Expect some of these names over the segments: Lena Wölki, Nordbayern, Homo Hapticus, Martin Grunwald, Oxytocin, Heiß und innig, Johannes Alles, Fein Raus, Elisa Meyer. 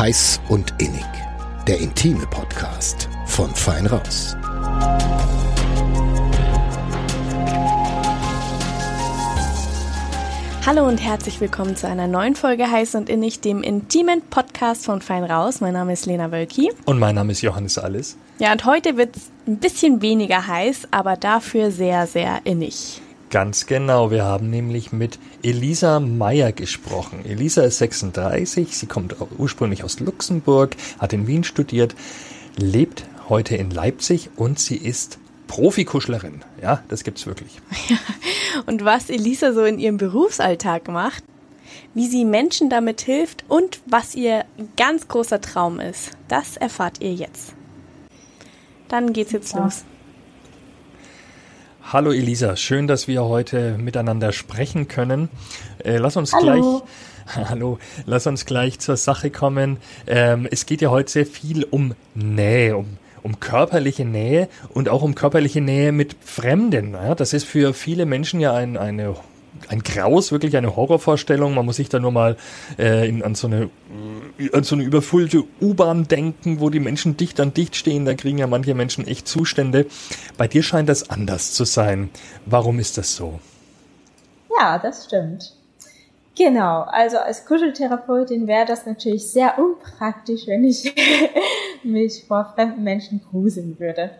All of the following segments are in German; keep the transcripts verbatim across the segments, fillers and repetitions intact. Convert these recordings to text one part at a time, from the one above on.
Heiß und innig, der intime Podcast von Fein Raus. Hallo und herzlich willkommen zu einer neuen Folge Heiß und innig, dem intimen Podcast von Fein Raus. Mein Name ist Lena Wölki. Und mein Name ist Johannes Alles. Ja, und heute wird es ein bisschen weniger heiß, aber dafür sehr, sehr innig. Ganz genau, wir haben nämlich mit Elisa Meyer gesprochen. Elisa ist sechsunddreißig, sie kommt ursprünglich aus Luxemburg, hat in Wien studiert, lebt heute in Leipzig und sie ist Profikuschlerin, ja, das gibt's wirklich. Ja, und was Elisa so in ihrem Berufsalltag macht, wie sie Menschen damit hilft und was ihr ganz großer Traum ist, das erfahrt ihr jetzt. Dann geht's jetzt ja. los. Hallo Elisa, schön, dass wir heute miteinander sprechen können. Äh, lass uns Hallo. gleich, Hallo, lass uns gleich zur Sache kommen. Ähm, es geht ja heute sehr viel um Nähe, um um körperliche Nähe und auch um körperliche Nähe mit Fremden. Ja, das ist für viele Menschen ja ein, eine, ein Graus, wirklich eine Horrorvorstellung. Man muss sich da nur mal äh, in, an, so eine, an so eine überfüllte U-Bahn denken, wo die Menschen dicht an dicht stehen. Da kriegen ja manche Menschen echt Zustände. Bei dir scheint das anders zu sein. Warum ist das so? Ja, das stimmt. Genau, also als Kuscheltherapeutin wäre das natürlich sehr unpraktisch, wenn ich mich vor fremden Menschen gruseln würde.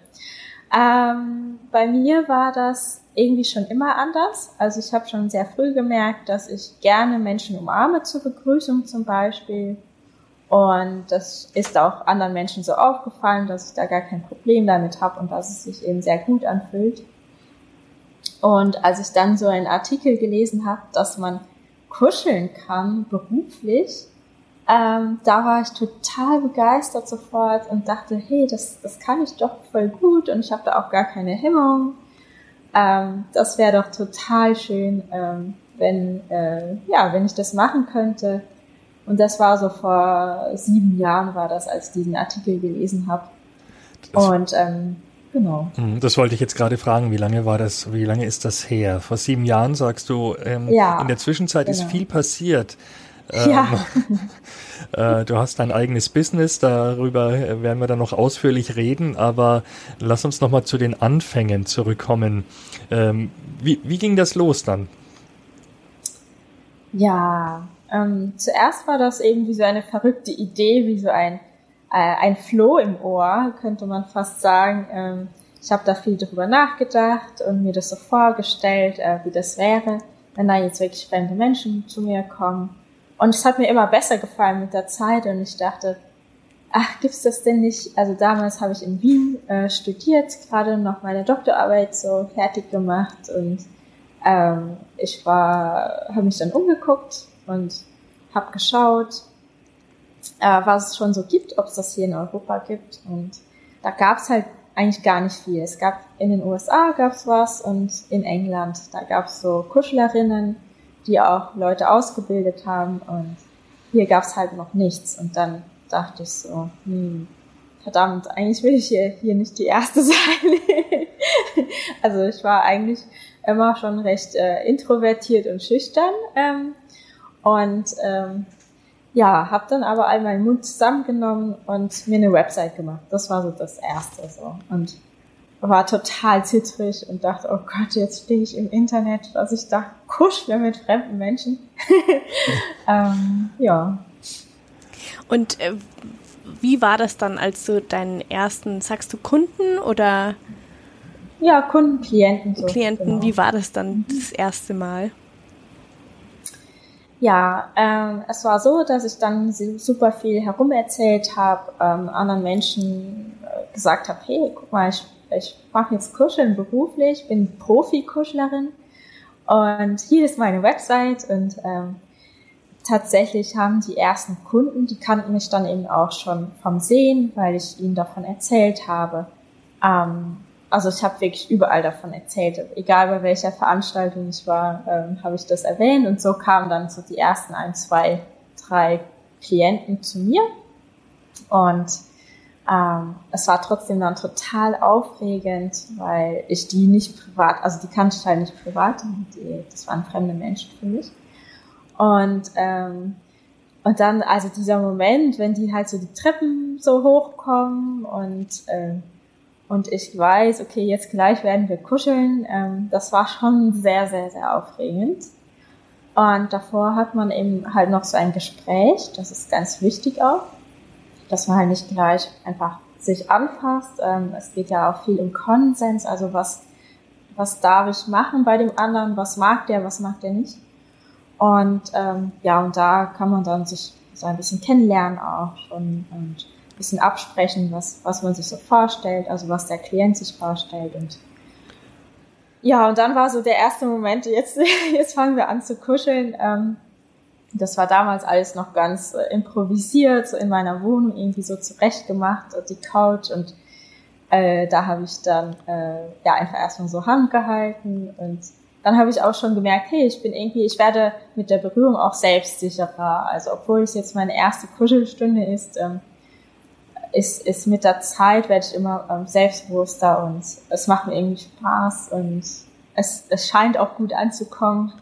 Ähm, bei mir war das irgendwie schon immer anders. Also ich habe schon sehr früh gemerkt, dass ich gerne Menschen umarme zur Begrüßung zum Beispiel. Und das ist auch anderen Menschen so aufgefallen, dass ich da gar kein Problem damit habe und dass es sich eben sehr gut anfühlt. Und als ich dann so einen Artikel gelesen habe, dass man kuscheln kann, beruflich, ähm, da war ich total begeistert sofort und dachte, hey, das, das kann ich doch voll gut und ich habe da auch gar keine Hemmung. Ähm, das wäre doch total schön, ähm, wenn, äh, ja, wenn ich das machen könnte. Und das war so vor sieben Jahren war das, als ich diesen Artikel gelesen habe. Und ähm, Genau. Das wollte ich jetzt gerade fragen, wie lange war das, wie lange ist das her? Vor sieben Jahren sagst du, ähm, ja, in der Zwischenzeit genau. ist viel passiert. Ähm, ja. äh, du hast dein eigenes Business, darüber werden wir dann noch ausführlich reden, aber lass uns nochmal zu den Anfängen zurückkommen. Ähm, wie, wie ging das los dann? Ja, ähm, zuerst war das eben wie so eine verrückte Idee, wie so ein Ein Floh im Ohr, könnte man fast sagen. Ich habe da viel drüber nachgedacht und mir das so vorgestellt, wie das wäre, wenn da jetzt wirklich fremde Menschen zu mir kommen. Und es hat mir immer besser gefallen mit der Zeit und ich dachte, ach, gibt's das denn nicht? Also damals habe ich in Wien studiert, gerade noch meine Doktorarbeit so fertig gemacht und ich war, habe mich dann umgeguckt und habe geschaut, was es schon so gibt, ob es das hier in Europa gibt. Und da gab es halt eigentlich gar nicht viel. Es gab in den U S A gab es was und in England. Da gab es so Kuschlerinnen, die auch Leute ausgebildet haben. Und hier gab es halt noch nichts. Und dann dachte ich so, hm, verdammt, eigentlich will ich hier, hier nicht die Erste sein. Also ich war eigentlich immer schon recht äh, introvertiert und schüchtern. Ähm, und ähm, Ja, habe dann aber all meinen Mut zusammengenommen und mir eine Website gemacht. Das war so das Erste so und war total zittrig und dachte, oh Gott, jetzt stehe ich im Internet, dass ich da kuschle mit fremden Menschen. ähm, ja. Und äh, wie war das dann, als du deinen ersten, sagst du Kunden oder? Ja, Kunden, Klienten. So, Klienten, genau. Wie war das dann das erste Mal? Ja, ähm, es war so, dass ich dann super viel herumerzählt habe, ähm, anderen Menschen äh, gesagt habe, hey, guck mal, ich, ich mache jetzt Kuscheln beruflich, bin Profikuschlerin und hier ist meine Website und ähm, tatsächlich haben die ersten Kunden, die kannten mich dann eben auch schon vom Sehen, weil ich ihnen davon erzählt habe. Ähm, also ich habe wirklich überall davon erzählt, egal bei welcher Veranstaltung ich war, ähm, habe ich das erwähnt und so kamen dann so die ersten ein, zwei, drei Klienten zu mir und ähm, es war trotzdem dann total aufregend, weil ich die nicht privat, also die kannte ich halt nicht privat, die, das waren fremde Menschen für mich und ähm, Und dann, also dieser Moment, wenn die halt so die Treppen so hochkommen und äh, und ich weiß, okay, jetzt gleich werden wir kuscheln, ähm, das war schon sehr, sehr, sehr aufregend. Und davor hat man eben halt noch so ein Gespräch, das ist ganz wichtig auch, dass man halt nicht gleich einfach sich anpasst. Ähm, es geht ja auch viel um Konsens, also was, was darf ich machen bei dem anderen, was mag der, was mag der nicht. Und ähm, ja, und da kann man dann sich so ein bisschen kennenlernen auch schon und ein bisschen absprechen, was, was man sich so vorstellt, also was der Klient sich vorstellt. Und ja, und dann war so der erste Moment, jetzt, jetzt fangen wir an zu kuscheln. Ähm, das war damals alles noch ganz äh, improvisiert, so in meiner Wohnung irgendwie so zurechtgemacht, die Couch. Und äh, da habe ich dann äh, ja einfach erstmal so Hand gehalten und dann habe ich auch schon gemerkt, hey, ich bin irgendwie, ich werde mit der Berührung auch selbstsicherer. Also obwohl es jetzt meine erste Kuschelstunde ist, ähm, ist, ist mit der Zeit werde ich immer ähm, selbstbewusster und es macht mir irgendwie Spaß und es, es scheint auch gut anzukommen.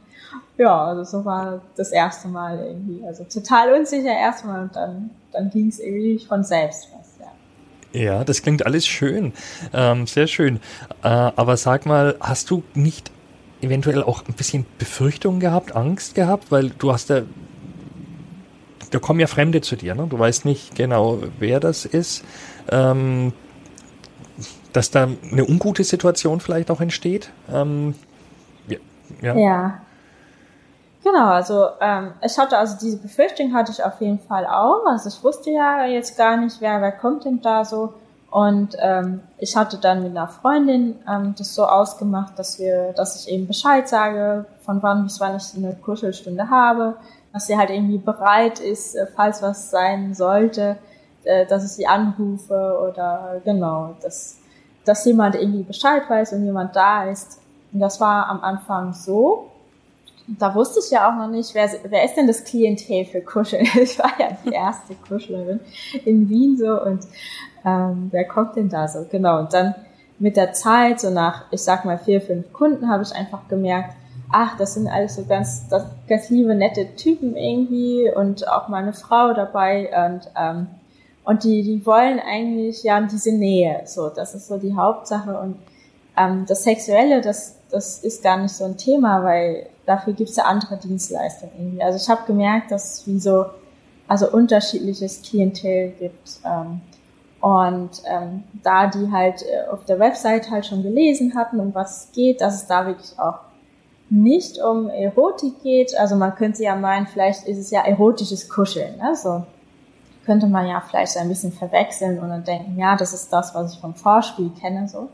Ja, also so war das erste Mal irgendwie. Also total unsicher erstmal und dann, dann ging es irgendwie von selbst was. Ja, das klingt alles schön, ähm, sehr schön. Äh, aber sag mal, hast du nicht eventuell auch ein bisschen Befürchtung gehabt, Angst gehabt, weil du hast ja, da kommen ja Fremde zu dir, ne? Du weißt nicht genau, wer das ist, ähm, dass da eine ungute Situation vielleicht auch entsteht. Ähm, ja, ja. ja, genau, also ähm, ich hatte, also diese Befürchtung hatte ich auf jeden Fall auch, also ich wusste ja jetzt gar nicht, wer, wer kommt denn da so. Und ähm, ich hatte dann mit einer Freundin ähm, das so ausgemacht, dass wir, dass ich eben Bescheid sage, von wann bis wann ich eine Kuschelstunde habe, dass sie halt irgendwie bereit ist, äh, falls was sein sollte, äh, dass ich sie anrufe oder genau, dass, dass jemand irgendwie Bescheid weiß und jemand da ist. Und das war am Anfang so. Da wusste ich ja auch noch nicht, wer, wer ist denn das Klientel für Kuscheln? Ich war ja die erste Kuschlerin in Wien so und ähm, wer kommt denn da so? Genau, und dann mit der Zeit, so nach, ich sag mal, vier, fünf Kunden, habe ich einfach gemerkt, ach, das sind alles so ganz, das, ganz liebe, nette Typen irgendwie und auch mal eine Frau dabei und ähm, und die, die wollen eigentlich ja diese Nähe, so, das ist so die Hauptsache und ähm, das Sexuelle, das das ist gar nicht so ein Thema, weil dafür gibt's ja andere Dienstleister irgendwie. Also ich habe gemerkt, dass es wie so also unterschiedliches Klientel gibt. Ähm, und ähm, da die halt auf der Website halt schon gelesen hatten, um was es geht, dass es da wirklich auch nicht um Erotik geht. Also man könnte ja meinen, vielleicht ist es ja erotisches Kuscheln. Also könnte man ja vielleicht ein bisschen verwechseln und dann denken, ja, das ist das, was ich vom Vorspiel kenne, so.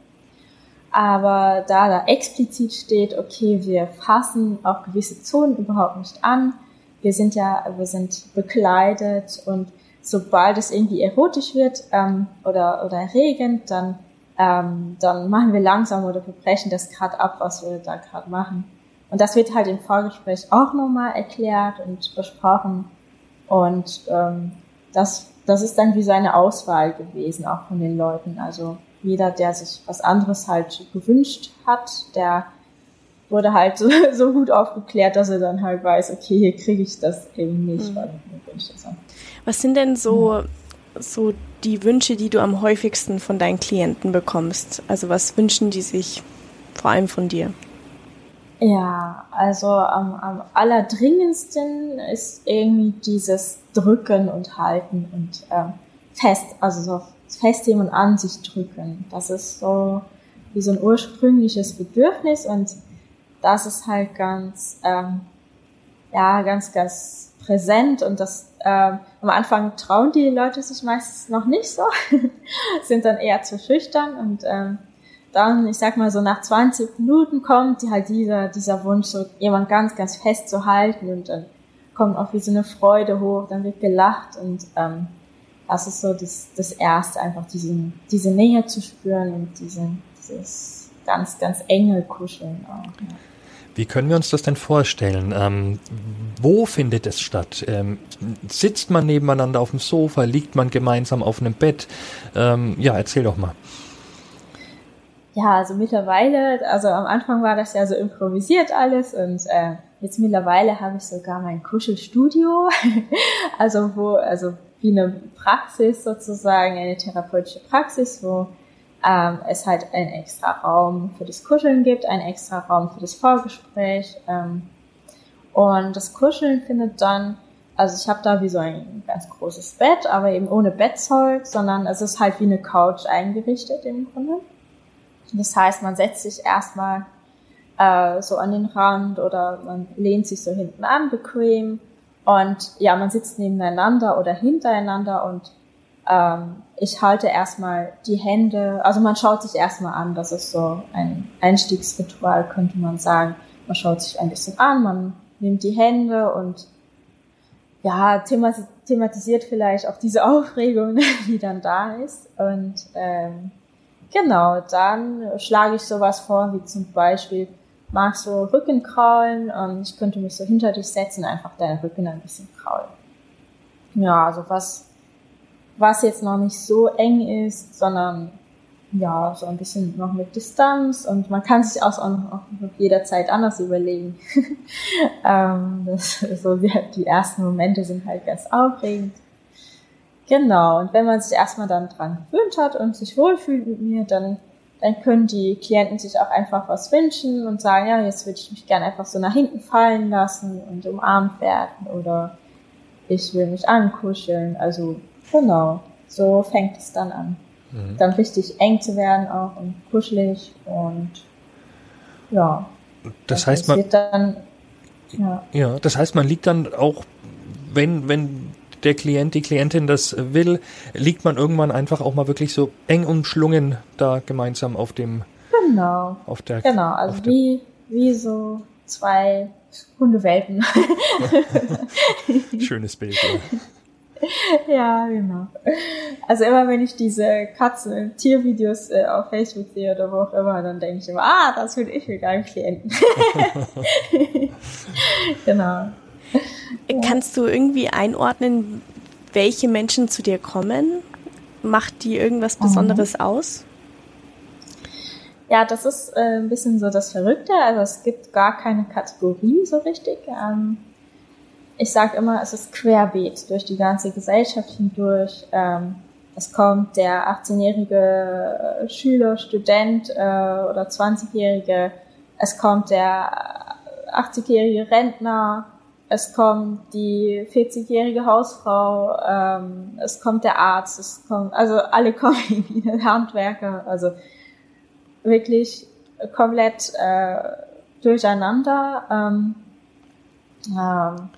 Aber da da explizit steht, okay, wir fassen auch gewisse Zonen überhaupt nicht an. Wir sind ja, wir sind bekleidet und sobald es irgendwie erotisch wird ähm, oder oder erregend, dann ähm, dann machen wir langsam oder wir brechen das gerade ab, was wir da gerade machen. Und das wird halt im Vorgespräch auch nochmal erklärt und besprochen. Und ähm, das das ist dann wie so eine Auswahl gewesen auch von den Leuten, also jeder, der sich was anderes halt gewünscht hat, der wurde halt so, so gut aufgeklärt, dass er dann halt weiß, okay, hier kriege ich das eben nicht. Mhm. Weil ich mir wünsche das an. Was sind denn so, mhm. so die Wünsche, die du am häufigsten von deinen Klienten bekommst? Also was wünschen die sich vor allem von dir? Ja, also am, am allerdringendsten ist irgendwie dieses Drücken und Halten und ähm, fest, also so festnehmen und an sich drücken. Das ist so wie so ein ursprüngliches Bedürfnis und das ist halt ganz, ähm, ja, ganz, ganz präsent und das, ähm, am Anfang trauen die Leute sich meistens noch nicht so, sind dann eher zu schüchtern und ähm, dann, ich sag mal so nach zwanzig Minuten kommt halt dieser, dieser Wunsch, so jemand ganz, ganz fest zu halten und dann kommt auch wie so eine Freude hoch, dann wird gelacht und ähm, das ist so das, das Erste, einfach diese, diese Nähe zu spüren und diese, dieses ganz, ganz enge Kuscheln auch. Ja. Wie können wir uns das denn vorstellen? Ähm, wo findet es statt? Ähm, sitzt man nebeneinander auf dem Sofa? Liegt man gemeinsam auf einem Bett? Ähm, ja, erzähl doch mal. Ja, also mittlerweile, also am Anfang war das ja so improvisiert alles und äh, Jetzt mittlerweile habe ich sogar mein Kuschelstudio, also wo, also wie eine Praxis sozusagen, eine therapeutische Praxis, wo ähm, es halt einen extra Raum für das Kuscheln gibt, einen extra Raum für das Vorgespräch. Ähm, und das Kuscheln findet dann, also ich habe da wie so ein ganz großes Bett, aber eben ohne Bettzeug, sondern es ist halt wie eine Couch eingerichtet im Grunde. Das heißt, man setzt sich erstmal äh, so an den Rand oder man lehnt sich so hinten an, bequem. Und ja, man sitzt nebeneinander oder hintereinander und ähm, ich halte erstmal die Hände, also man schaut sich erstmal an, das ist so ein Einstiegsritual, könnte man sagen. Man schaut sich ein bisschen an, man nimmt die Hände und ja, themas- thematisiert vielleicht auch diese Aufregung, die dann da ist. Und ähm, genau, dann schlage ich sowas vor, wie zum Beispiel, magst du Rücken kraulen? Und ich könnte mich so hinter dich setzen, einfach deinen Rücken ein bisschen kraulen. Ja, also was, was jetzt noch nicht so eng ist, sondern ja, so ein bisschen noch mit Distanz. Und man kann sich auch, auch jederzeit anders überlegen. ähm, das, so die, die ersten Momente sind halt ganz aufregend. Genau, und wenn man sich erstmal dann dran gewöhnt hat und sich wohlfühlt mit mir, dann dann können die Klienten sich auch einfach was wünschen und sagen, ja, jetzt würde ich mich gerne einfach so nach hinten fallen lassen und umarmt werden oder ich will mich ankuscheln. Also genau, so fängt es dann an. Mhm. Dann richtig eng zu werden auch und kuschelig und ja. Das heißt, man, dann, ja. Ja, das heißt, man liegt dann auch, wenn, wenn der Klient, die Klientin das will, liegt man irgendwann einfach auch mal wirklich so eng umschlungen da gemeinsam auf dem. Genau. Auf der, genau, also auf wie, wie so zwei Hundewelpen. Schönes Bild, ja. Ja, genau. Also immer wenn ich diese Katzen-Tiervideos äh, auf Facebook sehe oder wo auch immer, dann denke ich immer, ah, das will ich mit einem Klienten. Genau. Ja. Kannst du irgendwie einordnen, welche Menschen zu dir kommen? Macht die irgendwas Besonderes mhm. aus? Ja, das ist äh, ein bisschen so das Verrückte. Also es gibt gar keine Kategorie so richtig. Ähm, ich sage immer, es ist querbeet durch die ganze Gesellschaft hindurch. Ähm, es kommt der achtzehnjährige Schüler, Student äh, oder zwanzigjährige. Es kommt der achtzigjährige Rentner. Es kommt die vierzigjährige Hausfrau, ähm, es kommt der Arzt, es kommt, also alle kommen irgendwie, der Handwerker, also wirklich komplett äh, durcheinander ähm, ähm,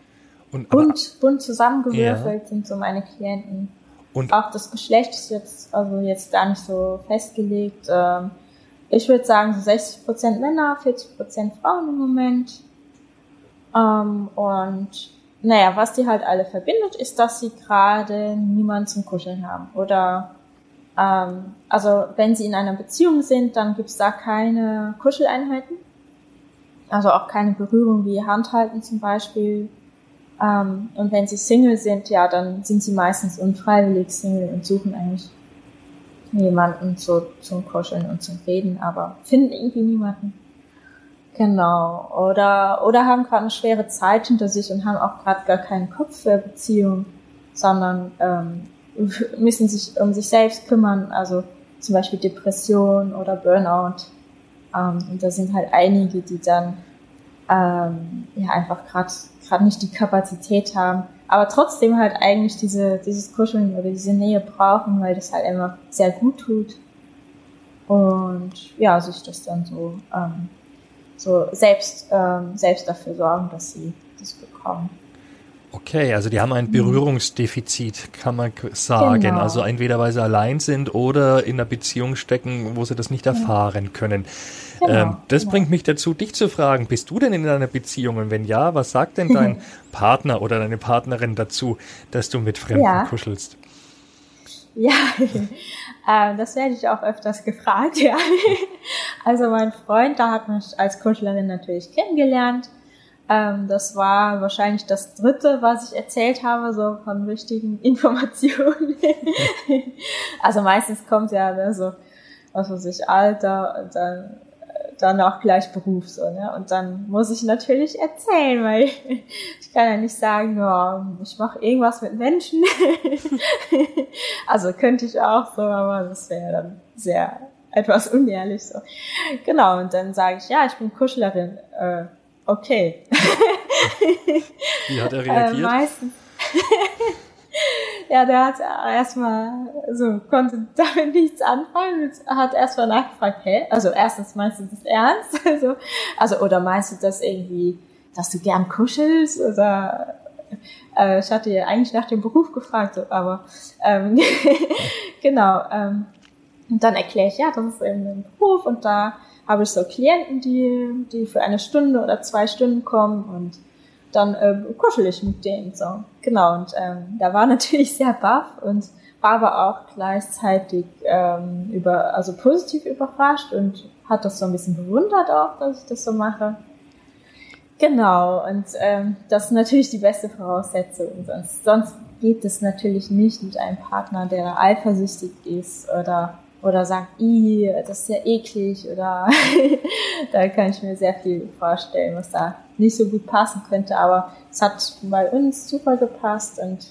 und, bunt, bunt zusammengewürfelt ja. sind so meine Klienten. Und auch das Geschlecht ist jetzt, also jetzt gar nicht so festgelegt. Ähm, ich würde sagen, so sechzig Prozent Männer, vierzig Prozent Frauen im Moment. Um, und naja, was die halt alle verbindet, ist, dass sie gerade niemanden zum Kuscheln haben. Oder ähm, also wenn sie in einer Beziehung sind, dann gibt's da keine Kuscheleinheiten. Also auch keine Berührung wie Handhalten zum Beispiel. Ähm, und wenn sie Single sind, ja, dann sind sie meistens unfreiwillig Single und suchen eigentlich jemanden so zum Kuscheln und zum Reden, aber finden irgendwie niemanden. Genau, oder oder haben gerade eine schwere Zeit hinter sich und haben auch gerade gar keinen Kopf für Beziehung, sondern ähm, müssen sich um sich selbst kümmern, also zum Beispiel Depression oder Burnout. Ähm, und da sind halt einige, die dann ähm, ja einfach gerade gerade nicht die Kapazität haben, aber trotzdem halt eigentlich diese dieses Kuscheln oder diese Nähe brauchen, weil das halt immer sehr gut tut. Und ja, sich das dann so... Ähm, so selbst, ähm, selbst dafür sorgen, dass sie das bekommen. Okay, also die haben ein Berührungsdefizit, kann man sagen. Genau. Also entweder, weil sie allein sind oder in einer Beziehung stecken, wo sie das nicht erfahren können. Genau, ähm, das genau. bringt mich dazu, dich zu fragen, bist du denn in einer Beziehung? Und wenn ja, was sagt denn dein Partner oder deine Partnerin dazu, dass du mit Fremden ja. kuschelst? Ja, äh, das werde ich auch öfters gefragt, ja. Also mein Freund, da hat mich als Kuschlerin natürlich kennengelernt. Ähm, das war wahrscheinlich das Dritte, was ich erzählt habe, so von wichtigen Informationen. Also meistens kommt ja ne, so, was weiß ich, Alter, und dann danach gleich Beruf, so, ne? Und dann muss ich natürlich erzählen, weil ich kann ja nicht sagen, oh, ich mache irgendwas mit Menschen. Also könnte ich auch so, aber das wäre dann sehr etwas unehrlich so. Genau, und dann sage ich, ja, ich bin Kuschlerin. Äh, okay. Wie hat er reagiert? Äh, meistens. Ja, der hat erstmal so, konnte damit nichts anfangen, hat erstmal nachgefragt, hey, also erstens, meinst du das ernst? Also, also, oder meinst du das irgendwie, dass du gern kuschelst? Oder, äh, ich hatte ja eigentlich nach dem Beruf gefragt, aber, ähm, genau, ähm, und dann erkläre ich, ja, das ist eben ein Beruf und da habe ich so Klienten, die, die für eine Stunde oder zwei Stunden kommen und dann äh, kuschel ich mit denen, so. Genau, und ähm, da war natürlich sehr baff und war aber auch gleichzeitig ähm, über, also positiv überrascht und hat das so ein bisschen bewundert auch, dass ich das so mache. Genau, und ähm, das ist natürlich die beste Voraussetzung, sonst, sonst geht es natürlich nicht mit einem Partner, der eifersüchtig ist oder oder sagt, ih, das ist ja eklig, oder da kann ich mir sehr viel vorstellen, was da nicht so gut passen könnte, aber es hat bei uns super gepasst und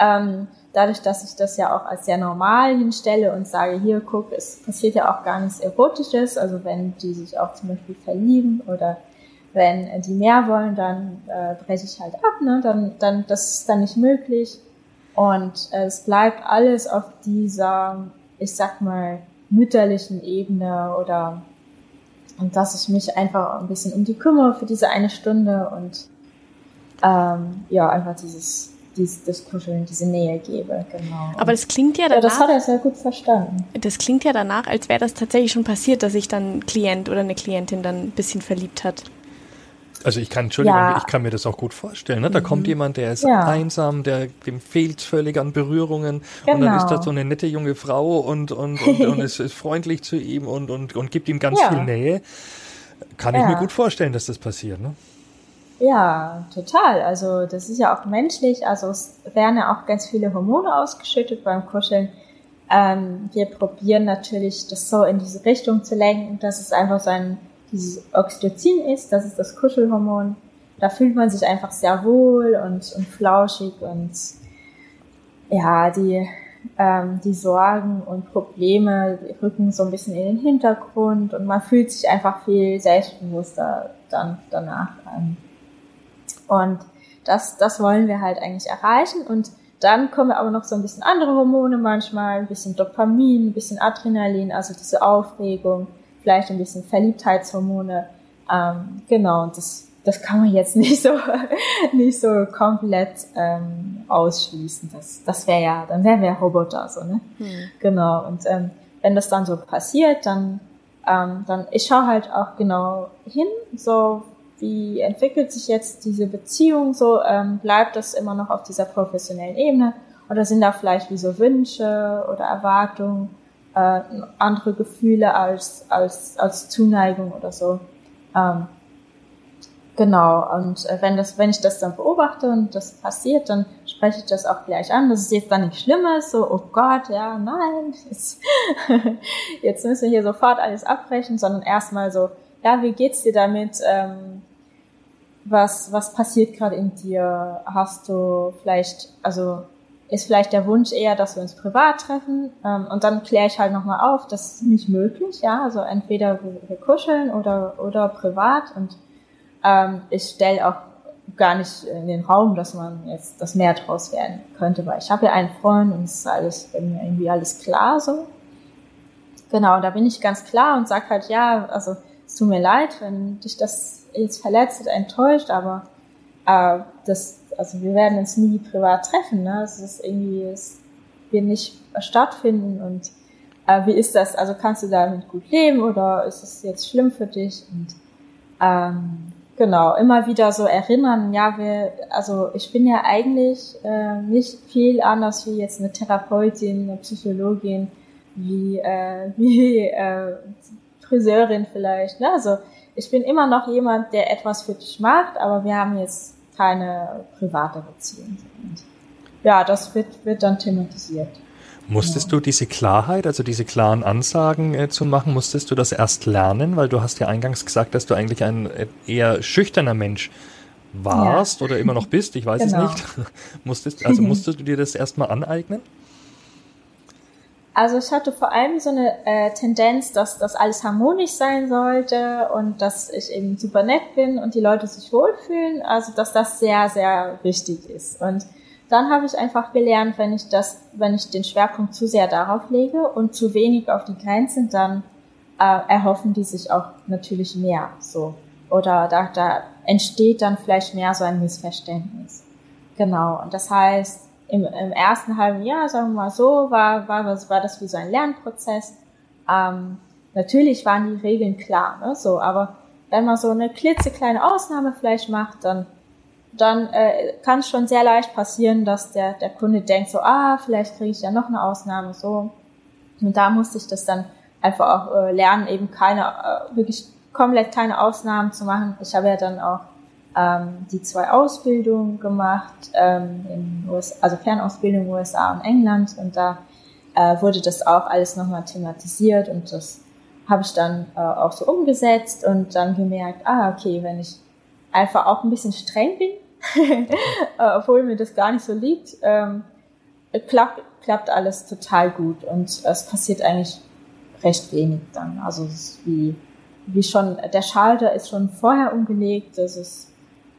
ähm, dadurch, dass ich das ja auch als sehr normal hinstelle und sage, hier, guck, es passiert ja auch gar nichts Erotisches, also wenn die sich auch zum Beispiel verlieben oder wenn die mehr wollen, dann äh, breche ich halt ab, ne? dann, dann, das ist dann nicht möglich und äh, es bleibt alles auf dieser, ich sag mal, mütterlichen Ebene oder und dass ich mich einfach ein bisschen um die kümmere für diese eine Stunde und ähm, ja, einfach dieses, dieses das Kuscheln, diese Nähe gebe, genau. Aber das klingt ja danach... Ja, das hat er sehr gut verstanden. Das klingt ja danach, als wäre das tatsächlich schon passiert, dass sich dann ein Klient oder eine Klientin dann ein bisschen verliebt hat. Also ich kann, Entschuldigung, ja. ich kann mir das auch gut vorstellen. Ne? Da mhm. kommt jemand, der ist ja. einsam, der, dem fehlt völlig an Berührungen. Genau. Und dann ist das so eine nette junge Frau und, und, und, und ist, ist freundlich zu ihm und, und, und gibt ihm ganz ja. viel Nähe. Kann ja. ich mir gut vorstellen, dass das passiert. Ne? Ja, total. Also das ist ja auch menschlich. Also es werden ja auch ganz viele Hormone ausgeschüttet beim Kuscheln. Ähm, wir probieren natürlich, das so in diese Richtung zu lenken, dass es einfach so ein dieses Oxytocin ist, das ist das Kuschelhormon. Da fühlt man sich einfach sehr wohl und, und flauschig und ja, die, ähm, die Sorgen und Probleme rücken so ein bisschen in den Hintergrund und man fühlt sich einfach viel selbstbewusster dann danach an. Und das, das wollen wir halt eigentlich erreichen und dann kommen aber noch so ein bisschen andere Hormone manchmal, ein bisschen Dopamin, ein bisschen Adrenalin, also diese Aufregung, vielleicht ein bisschen Verliebtheitshormone, ähm, genau, und das, das kann man jetzt nicht so, nicht so komplett ähm, ausschließen, das, das wäre ja, dann wären wir Roboter, so, ne, hm. genau, und ähm, wenn das dann so passiert, dann, ähm, dann, ich schaue halt auch genau hin, so, wie entwickelt sich jetzt diese Beziehung, so, ähm, bleibt das immer noch auf dieser professionellen Ebene, oder sind da vielleicht wie so Wünsche oder Erwartungen, Äh, andere Gefühle als, als, als Zuneigung oder so. Ähm, genau, und äh, wenn, das, wenn ich das dann beobachte und das passiert, dann spreche ich das auch gleich an. Das ist jetzt dann nichts Schlimmes, so, oh Gott, ja, nein, jetzt, jetzt müssen wir hier sofort alles abbrechen, sondern erstmal so, ja, wie geht's dir damit? Ähm, was, was passiert gerade in dir? Hast du vielleicht, also, ist vielleicht der Wunsch eher, dass wir uns privat treffen, ähm, und dann kläre ich halt nochmal auf, das ist nicht möglich, ja, also entweder wir, wir kuscheln oder oder privat und ähm, ich stelle auch gar nicht in den Raum, dass man jetzt das mehr draus werden könnte, weil ich habe ja einen Freund und es ist alles irgendwie alles klar so. Genau, da bin ich ganz klar und sage halt, ja, also es tut mir leid, wenn dich das jetzt verletzt oder enttäuscht, aber äh, das also wir werden uns nie privat treffen, ne? Es ist irgendwie, es wird nicht stattfinden und äh, wie ist das? Also kannst du damit gut leben oder ist es jetzt schlimm für dich? Und ähm, genau, immer wieder so erinnern, ja, wir, also ich bin ja eigentlich äh, nicht viel anders wie jetzt eine Therapeutin, eine Psychologin, wie äh, wie äh, Friseurin vielleicht, ne? Also ich bin immer noch jemand, der etwas für dich macht, aber wir haben jetzt keine private Beziehung. Ja, das wird, wird dann thematisiert. Musstest du diese Klarheit, also diese klaren Ansagen äh, zu machen, musstest du das erst lernen? Weil du hast ja eingangs gesagt, dass du eigentlich ein äh, eher schüchterner Mensch warst, ja, oder immer noch bist, ich weiß genau. es nicht. musstest, also musstest du dir das erstmal aneignen? Also ich hatte vor allem so eine äh, Tendenz, dass das alles harmonisch sein sollte und dass ich eben super nett bin und die Leute sich wohlfühlen, also dass das sehr, sehr wichtig ist. Und dann habe ich einfach gelernt, wenn ich das, wenn ich den Schwerpunkt zu sehr darauf lege und zu wenig auf die Grenzen, dann äh, erhoffen die sich auch natürlich mehr, so. Oder da, da entsteht dann vielleicht mehr so ein Missverständnis. Genau. Und das heißt, im, im ersten halben Jahr, sagen wir mal so, war, war, war das wie so ein Lernprozess. Ähm, natürlich waren die Regeln klar, ne, so. Aber wenn man so eine klitzekleine Ausnahme vielleicht macht, dann dann äh, kann es schon sehr leicht passieren, dass der, der Kunde denkt so, ah, vielleicht kriege ich ja noch eine Ausnahme, so. Und da musste ich das dann einfach auch äh, lernen, eben keine, äh, wirklich komplett keine Ausnahmen zu machen. Ich habe ja dann auch ähm, die zwei Ausbildungen gemacht, ähm, in U S A, also Fernausbildung in U S A und England, und da äh, wurde das auch alles nochmal thematisiert, und das habe ich dann äh, auch so umgesetzt und dann gemerkt, ah, okay, wenn ich einfach auch ein bisschen streng bin, obwohl mir das gar nicht so liegt, ähm, klappt, klappt alles total gut, und es passiert eigentlich recht wenig dann. Also es ist wie, wie schon, der Schalter ist schon vorher umgelegt, das ist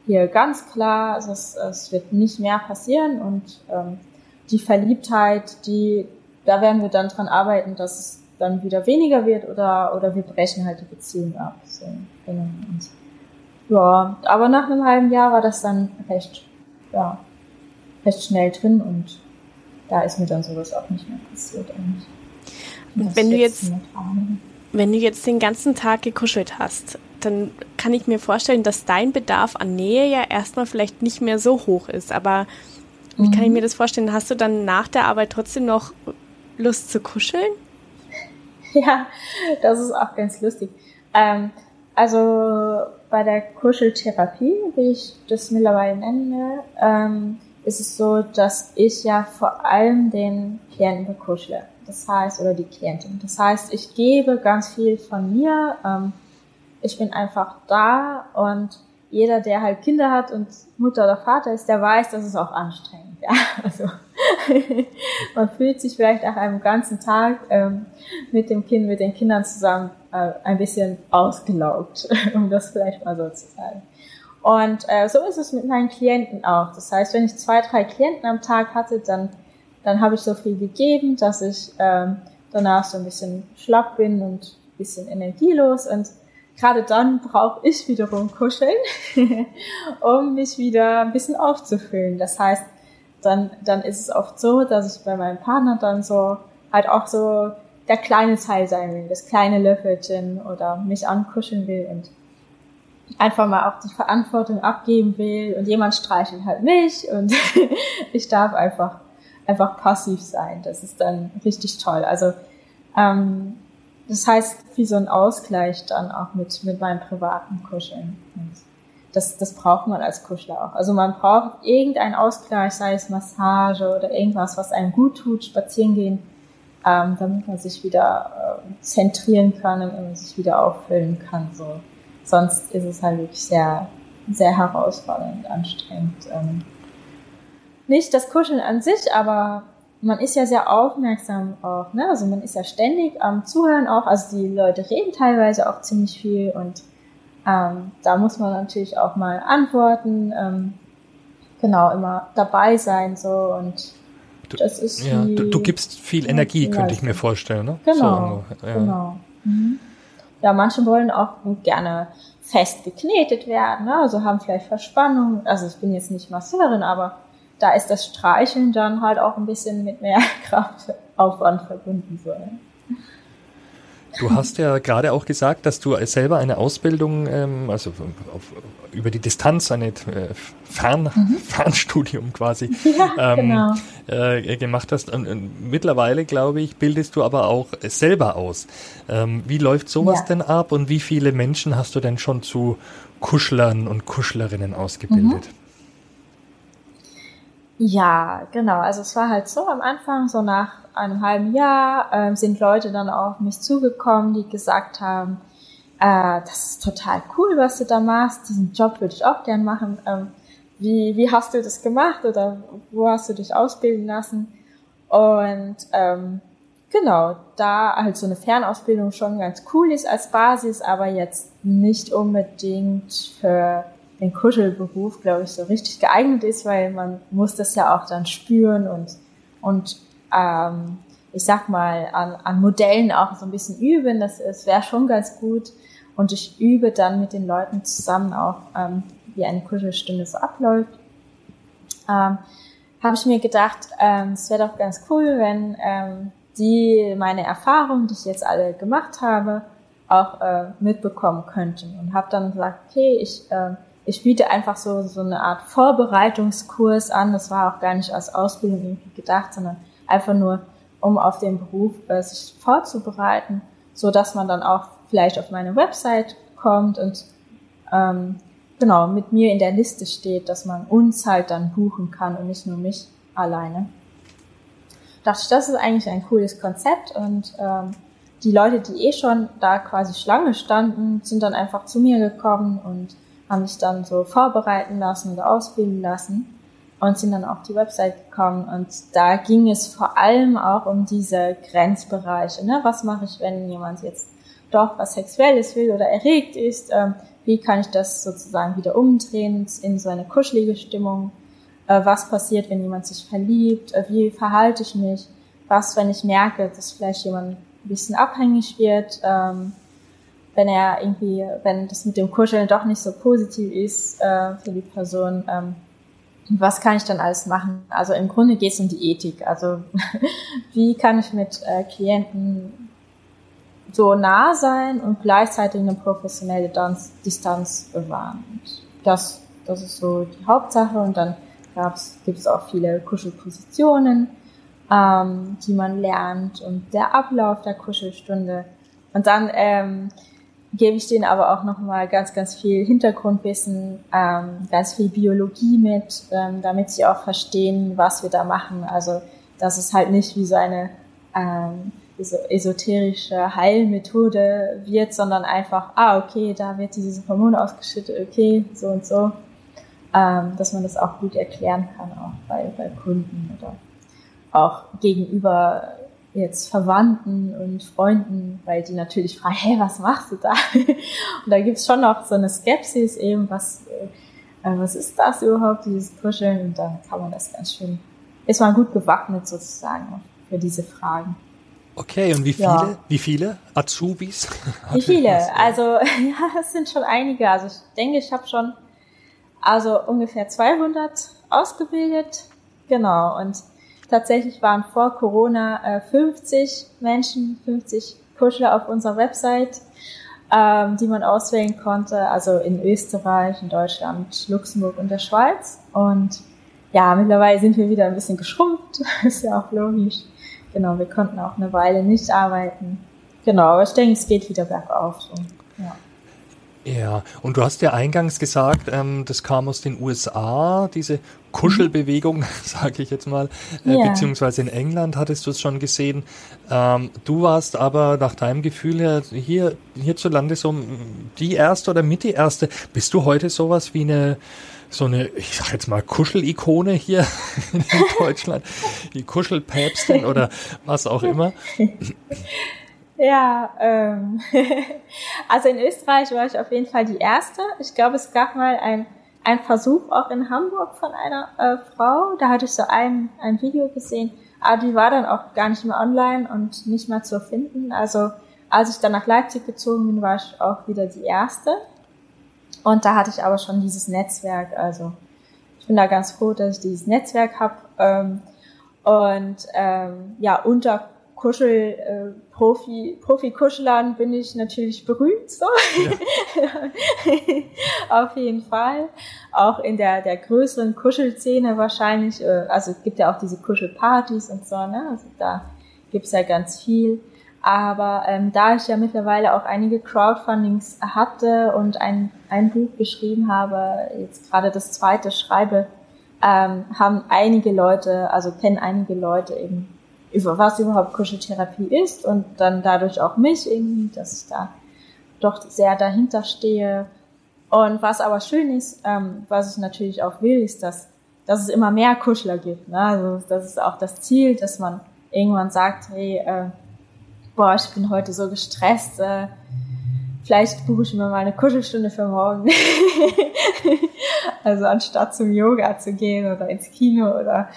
hier ganz klar, also es, es wird nicht mehr passieren, und ähm, die Verliebtheit, die, da werden wir dann dran arbeiten, dass es dann wieder weniger wird, oder, oder wir brechen halt die Beziehung ab. So, genau. Und ja, aber nach einem halben Jahr war das dann recht, ja, recht schnell drin, und da ist mir dann sowas auch nicht mehr passiert eigentlich. Wenn du jetzt, wenn du jetzt den ganzen Tag gekuschelt hast, dann kann ich mir vorstellen, dass dein Bedarf an Nähe ja erstmal vielleicht nicht mehr so hoch ist, aber wie mhm. kann ich mir das vorstellen? Hast du dann nach der Arbeit trotzdem noch Lust zu kuscheln? Ja, das ist auch ganz lustig. Ähm, Also bei der Kuscheltherapie, wie ich das mittlerweile nenne, ähm, ist es so, dass ich ja vor allem den Klienten bekuschle. Das heißt, oder die Klientin. Das heißt, ich gebe ganz viel von mir. Ähm, ich bin einfach da, und jeder, der halt Kinder hat und Mutter oder Vater ist, der weiß, das ist auch anstrengend. Ja, also man fühlt sich vielleicht nach einem ganzen Tag ähm, mit dem Kind, mit den Kindern zusammen äh, ein bisschen ausgelaugt, um das vielleicht mal so zu sagen. Und äh, so ist es mit meinen Klienten auch. Das heißt, wenn ich zwei, drei Klienten am Tag hatte, dann dann habe ich so viel gegeben, dass ich ähm, danach so ein bisschen schlapp bin und ein bisschen energielos, und gerade dann brauche ich wiederum Kuscheln, um mich wieder ein bisschen aufzufüllen. Das heißt, dann, dann ist es oft so, dass ich bei meinem Partner dann so halt auch so der kleine Teil sein will, das kleine Löffelchen, oder mich ankuscheln will und einfach mal auch die Verantwortung abgeben will, und jemand streichelt halt mich, und ich darf einfach, einfach passiv sein. Das ist dann richtig toll. Also, ähm, das heißt, wie so ein Ausgleich dann auch mit, mit meinem privaten Kuscheln. Und das, das braucht man als Kuschler auch. Also man braucht irgendeinen Ausgleich, sei es Massage oder irgendwas, was einem gut tut, spazieren gehen, ähm, damit man sich wieder äh, zentrieren kann, damit man sich wieder auffüllen kann. So. Sonst ist es halt wirklich sehr, sehr herausfordernd und anstrengend. Ähm, nicht das Kuscheln an sich, aber man ist ja sehr aufmerksam auch, ne? Also man ist ja ständig am Zuhören auch. Also die Leute reden teilweise auch ziemlich viel, und ähm, da muss man natürlich auch mal antworten, ähm, genau, immer dabei sein so, und du, das ist ja, wie, du, du gibst viel Energie, ja, könnte ich mir vorstellen, ne? Genau, so, ja. genau. Mhm. Ja, manche wollen auch gerne fest geknetet werden, ne? Also haben vielleicht Verspannung. Also ich bin jetzt nicht Masseurin, aber da ist das Streicheln dann halt auch ein bisschen mit mehr Kraftaufwand verbunden. Du hast ja gerade auch gesagt, dass du selber eine Ausbildung, ähm, also auf, über die Distanz, eine Fern, mhm. Fernstudium quasi, ja, ähm, genau. äh, gemacht hast. Und, und mittlerweile, glaube ich, bildest du aber auch selber aus. Ähm, wie läuft sowas ja. denn ab, und wie viele Menschen hast du denn schon zu Kuschlern und Kuschlerinnen ausgebildet? Mhm. Ja, genau. Also es war halt so am Anfang, so nach einem halben Jahr ähm, sind Leute dann auf mich zugekommen, die gesagt haben, äh, das ist total cool, was du da machst, diesen Job würde ich auch gern machen. Ähm, wie, wie hast du das gemacht oder wo hast du dich ausbilden lassen? Und ähm, genau, da halt so eine Fernausbildung schon ganz cool ist als Basis, aber jetzt nicht unbedingt für den Kuschelberuf, glaube ich, so richtig geeignet ist, weil man muss das ja auch dann spüren und und ähm, ich sag mal, an, an Modellen auch so ein bisschen üben, das, das wäre schon ganz gut. Und ich übe dann mit den Leuten zusammen auch, ähm, wie eine Kuschelstunde so abläuft. Ähm, habe ich mir gedacht, ähm, es wäre doch ganz cool, wenn ähm, die meine Erfahrungen, die ich jetzt alle gemacht habe, auch äh, mitbekommen könnten. Und habe dann gesagt, okay, ich äh, ich biete einfach so, so eine Art Vorbereitungskurs an. Das war auch gar nicht als Ausbildung irgendwie gedacht, sondern einfach nur, um auf den Beruf äh, sich vorzubereiten, so dass man dann auch vielleicht auf meine Website kommt und ähm, genau mit mir in der Liste steht, dass man uns halt dann buchen kann und nicht nur mich alleine. Da dachte ich, das ist eigentlich ein cooles Konzept und ähm, die Leute, die eh schon da quasi Schlange standen, sind dann einfach zu mir gekommen und haben mich dann so vorbereiten lassen oder ausbilden lassen und sind dann auf die Website gekommen. Und da ging es vor allem auch um diese Grenzbereiche. Ne? Was mache ich, wenn jemand jetzt doch was Sexuelles will oder erregt ist? Ähm, wie kann ich das sozusagen wieder umdrehen in so eine kuschelige Stimmung? Äh, was passiert, wenn jemand sich verliebt? Äh, wie verhalte ich mich? Was, wenn ich merke, dass vielleicht jemand ein bisschen abhängig wird? Ähm, wenn er irgendwie, wenn das mit dem Kuscheln doch nicht so positiv ist äh, für die Person, ähm, was kann ich dann alles machen? Also im Grunde geht es um die Ethik. Also wie kann ich mit äh, Klienten so nah sein und gleichzeitig eine professionelle Danz- Distanz bewahren? Und das, das ist so die Hauptsache. Und dann gibt es auch viele Kuschelpositionen, ähm, die man lernt und der Ablauf der Kuschelstunde. Und dann ähm, gebe ich denen aber auch nochmal ganz, ganz viel Hintergrundwissen, ähm, ganz viel Biologie mit, ähm, damit sie auch verstehen, was wir da machen. Also das ist halt nicht wie so eine ähm, so esoterische Heilmethode wird, sondern einfach, ah, okay, da wird dieses Hormon ausgeschüttet, okay, so und so. Ähm, dass man das auch gut erklären kann, auch bei, bei Kunden oder auch gegenüber jetzt Verwandten und Freunden, weil die natürlich fragen, hey, was machst du da? Und da gibt's schon noch so eine Skepsis eben, was äh, was ist das überhaupt, dieses Kuscheln? Und dann kann man das ganz schön, ist man gut gewappnet sozusagen für diese Fragen. Okay, und wie viele, ja. wie viele Azubis? Wie viele? Also ja, es sind schon einige. Also ich denke, ich habe schon also ungefähr zweihundert ausgebildet. Genau, und tatsächlich waren vor Corona äh, fünfzig Menschen, fünfzig Kuschler auf unserer Website, ähm, die man auswählen konnte, also in Österreich, in Deutschland, Luxemburg und der Schweiz. Und ja, mittlerweile sind wir wieder ein bisschen geschrumpft, ist ja auch logisch. Genau, wir konnten auch eine Weile nicht arbeiten. Genau, aber ich denke, es geht wieder bergauf. So. Ja. Ja, und du hast ja eingangs gesagt, ähm, das kam aus den U S A, diese Kuschelbewegung, sage ich jetzt mal, äh, yeah. beziehungsweise in England hattest du es schon gesehen. Ähm, du warst aber nach deinem Gefühl her hier, hierzulande so die erste oder mit die erste. Bist du heute sowas wie eine, so eine, ich sag jetzt mal, Kuschel-Ikone hier in Deutschland, die Kuschelpäpstin oder was auch immer? Ja, ähm, also in Österreich war ich auf jeden Fall die Erste. Ich glaube, es gab mal ein, ein Versuch auch in Hamburg von einer äh, Frau. Da hatte ich so ein, ein Video gesehen, aber die war dann auch gar nicht mehr online und nicht mehr zu finden. Also als ich dann nach Leipzig gezogen bin, war ich auch wieder die Erste. Und da hatte ich aber schon dieses Netzwerk. Also ich bin da ganz froh, dass ich dieses Netzwerk habe. Ähm, und ähm, ja, unter Kuschel, äh, Profi, Profi-Kuschelern bin ich natürlich berühmt, so. Ja. Auf jeden Fall. Auch in der, der größeren Kuschelszene wahrscheinlich, äh, also es gibt ja auch diese Kuschelpartys und so, ne, also da gibt's ja ganz viel. Aber, ähm, da ich ja mittlerweile auch einige Crowdfundings hatte und ein, ein Buch geschrieben habe, jetzt gerade das zweite schreibe, ähm, haben einige Leute, also kennen einige Leute eben, über was überhaupt Kuscheltherapie ist und dann dadurch auch mich irgendwie, dass ich da doch sehr dahinter stehe. Und was aber schön ist, ähm, was ich natürlich auch will, ist, dass, dass es immer mehr Kuschler gibt. Ne? Also das ist auch das Ziel, dass man irgendwann sagt, hey, äh, boah, ich bin heute so gestresst, äh, vielleicht buche ich mir mal eine Kuschelstunde für morgen. Also anstatt zum Yoga zu gehen oder ins Kino oder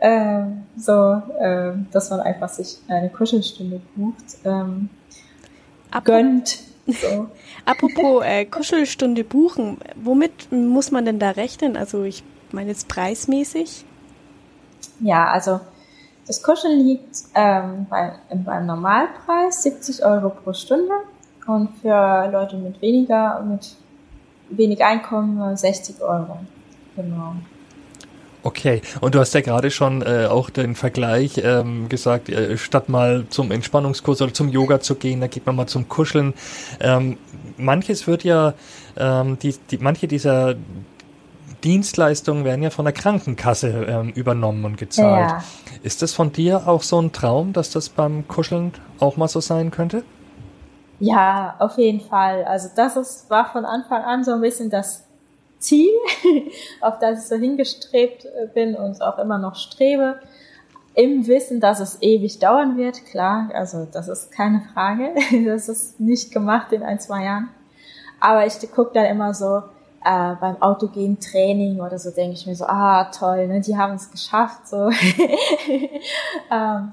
äh, so, äh, dass man einfach sich eine Kuschelstunde bucht, ähm, gönnt. So. Apropos äh, Kuschelstunde buchen, womit muss man denn da rechnen? Also ich meine jetzt preismäßig? Ja, also das Kuscheln liegt ähm, bei, beim Normalpreis siebzig Euro pro Stunde und für Leute mit weniger, mit wenig Einkommen sechzig Euro. Genau. Okay, und du hast ja gerade schon äh, auch den Vergleich ähm, gesagt, äh, statt mal zum Entspannungskurs oder zum Yoga zu gehen, da geht man mal zum Kuscheln. Ähm, manches wird ja, ähm, die, die, manche dieser Dienstleistungen werden ja von der Krankenkasse ähm, übernommen und gezahlt. Ja. Ist das von dir auch so ein Traum, dass das beim Kuscheln auch mal so sein könnte? Ja, auf jeden Fall. Also das ist, war von Anfang an so ein bisschen das Ziel, auf das ich so hingestrebt bin und auch immer noch strebe, im Wissen, dass es ewig dauern wird. Klar, also das ist keine Frage. Das ist nicht gemacht in ein, zwei Jahren. Aber ich gucke dann immer so äh, beim autogenen Training oder so, denke ich mir so, ah toll, ne, die haben es geschafft. So. ähm,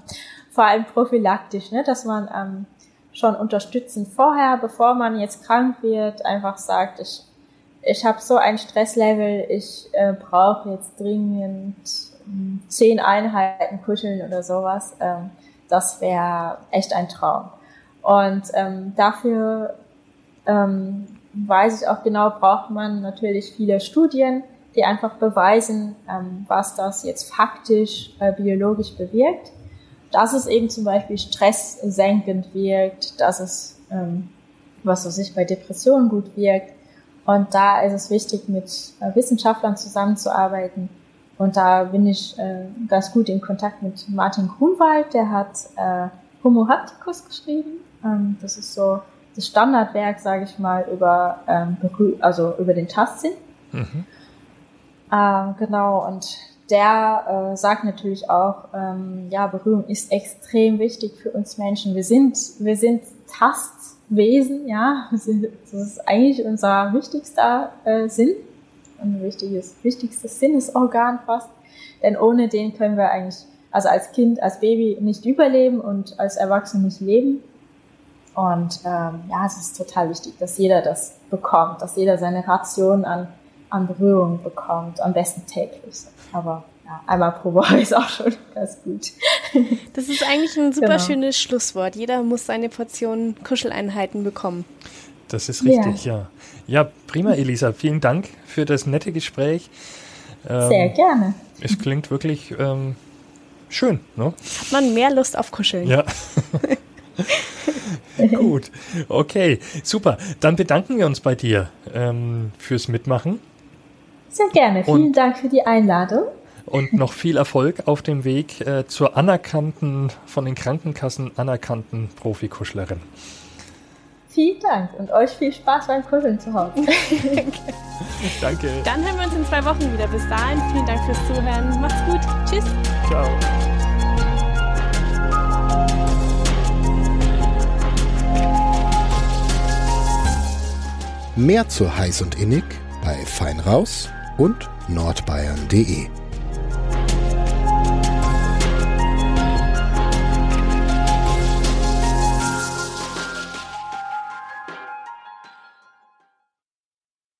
vor allem prophylaktisch, ne, dass man ähm, schon unterstützen vorher, bevor man jetzt krank wird, einfach sagt, ich ich habe so ein Stresslevel, ich äh, brauche jetzt dringend zehn Einheiten Kuscheln oder sowas. Ähm, das wäre echt ein Traum. Und ähm, dafür ähm, weiß ich auch genau, braucht man natürlich viele Studien, die einfach beweisen, ähm, was das jetzt faktisch äh, biologisch bewirkt. Dass es eben zum Beispiel stresssenkend wirkt, dass es, ähm, was weiß ich, bei Depressionen gut wirkt. Und da ist es wichtig, mit äh, Wissenschaftlern zusammenzuarbeiten. Und da bin ich äh, ganz gut in Kontakt mit Martin Grunwald, der hat äh, Homo Hapticus geschrieben. Ähm, das ist so das Standardwerk, sage ich mal, über, ähm, also über den Tastsinn. Mhm. Ähm, genau, und der äh, sagt natürlich auch, ähm, ja, Berührung ist extrem wichtig für uns Menschen. Wir sind, wir sind Tastwesen, ja. Das ist eigentlich unser wichtigster äh, Sinn. Ein wichtiges, wichtigstes Sinnesorgan fast. Denn ohne den können wir eigentlich, also als Kind, als Baby nicht überleben und als Erwachsene nicht leben. Und ähm, ja, es ist total wichtig, dass jeder das bekommt, dass jeder seine Ration an an Berührung bekommt, am besten täglich. Aber ja, einmal pro Woche ist auch schon ganz gut. Das ist eigentlich ein super genau. schönes Schlusswort. Jeder muss seine Portion Kuscheleinheiten bekommen. Das ist richtig, ja. Ja, ja, prima, Elisa. Vielen Dank für das nette Gespräch. Ähm, Sehr gerne. Es klingt wirklich ähm, schön, ne? Hat man mehr Lust auf Kuscheln. Ja. Gut, okay, super. Dann bedanken wir uns bei dir ähm, fürs Mitmachen. Sehr gerne, vielen und, Dank für die Einladung. Und noch viel Erfolg auf dem Weg äh, zur anerkannten, von den Krankenkassen anerkannten Profikuschlerin. Vielen Dank und euch viel Spaß beim Kuscheln zu Hause. Danke. Danke. Dann hören wir uns in zwei Wochen wieder. Bis dahin, vielen Dank fürs Zuhören. Macht's gut, tschüss. Ciao. Mehr zu Heiß und Innig bei Fein Raus und nordbayern punkt de.